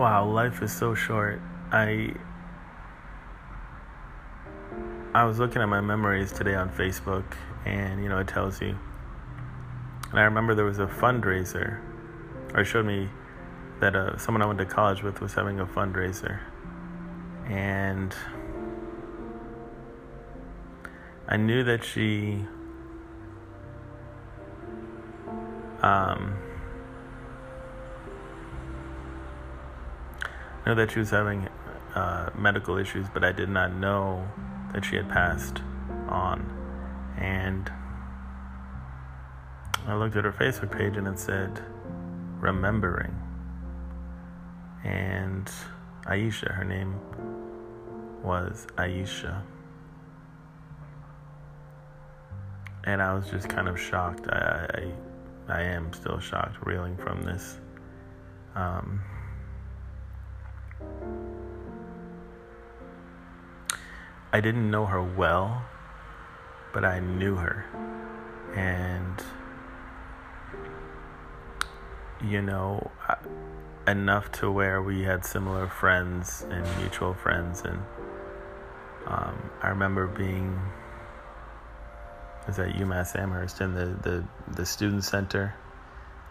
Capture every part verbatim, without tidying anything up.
Wow, life is so short. I I was looking at my memories today on Facebook, and, you know, it tells you. And I remember there was a fundraiser, or it showed me that uh, someone I went to college with was having a fundraiser. And I knew that she um, knew that she was having uh, medical issues, but I did not know that she had passed on. And I looked at her Facebook page and it said, remembering. And Aiysha, her name was Aiysha. And I was just kind of shocked. I I, I am still shocked, reeling from this. Um, I didn't know her well, but I knew her. And, you know, enough to where we had similar friends and mutual friends. And um, I remember being... I was at UMass Amherst in the, the, the student center,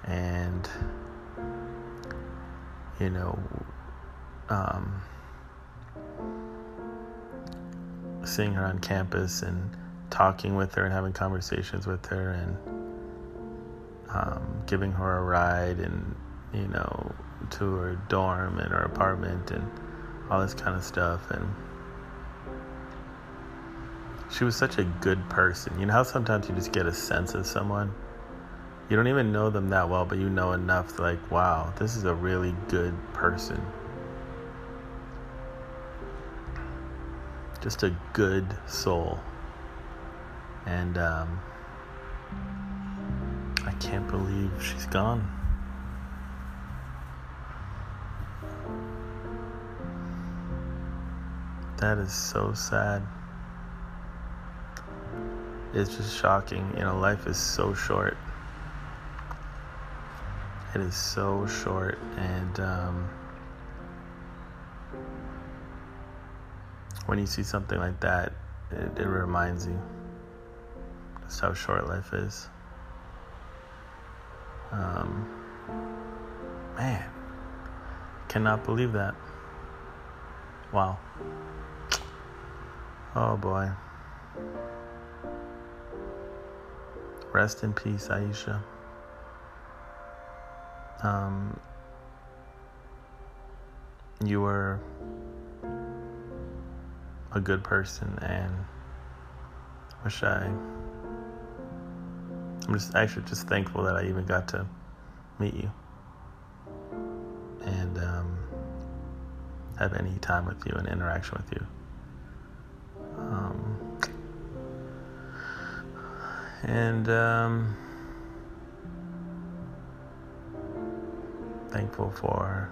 and, you know, um, seeing her on campus and talking with her and having conversations with her and um, giving her a ride and, you know, to her dorm and her apartment and all this kind of stuff. And she was such a good person. You know how sometimes you just get a sense of someone? You don't even know them that well, but you know enough, like, wow, this is a really good person. Just a good soul. And um, I can't believe she's gone. That is so sad. It's just shocking. You know, life is so short. It is so short. And um, when you see something like that, it, it reminds you just how short life is. Um, man, cannot believe that. Wow. Oh, boy. Rest in peace, Aiysha. Um, you were a good person, and wish I... I'm just actually just thankful that I even got to meet you and um, have any time with you and interaction with you. Um... And, um, thankful for,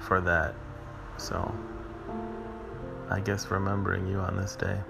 for that. So, I guess remembering you on this day.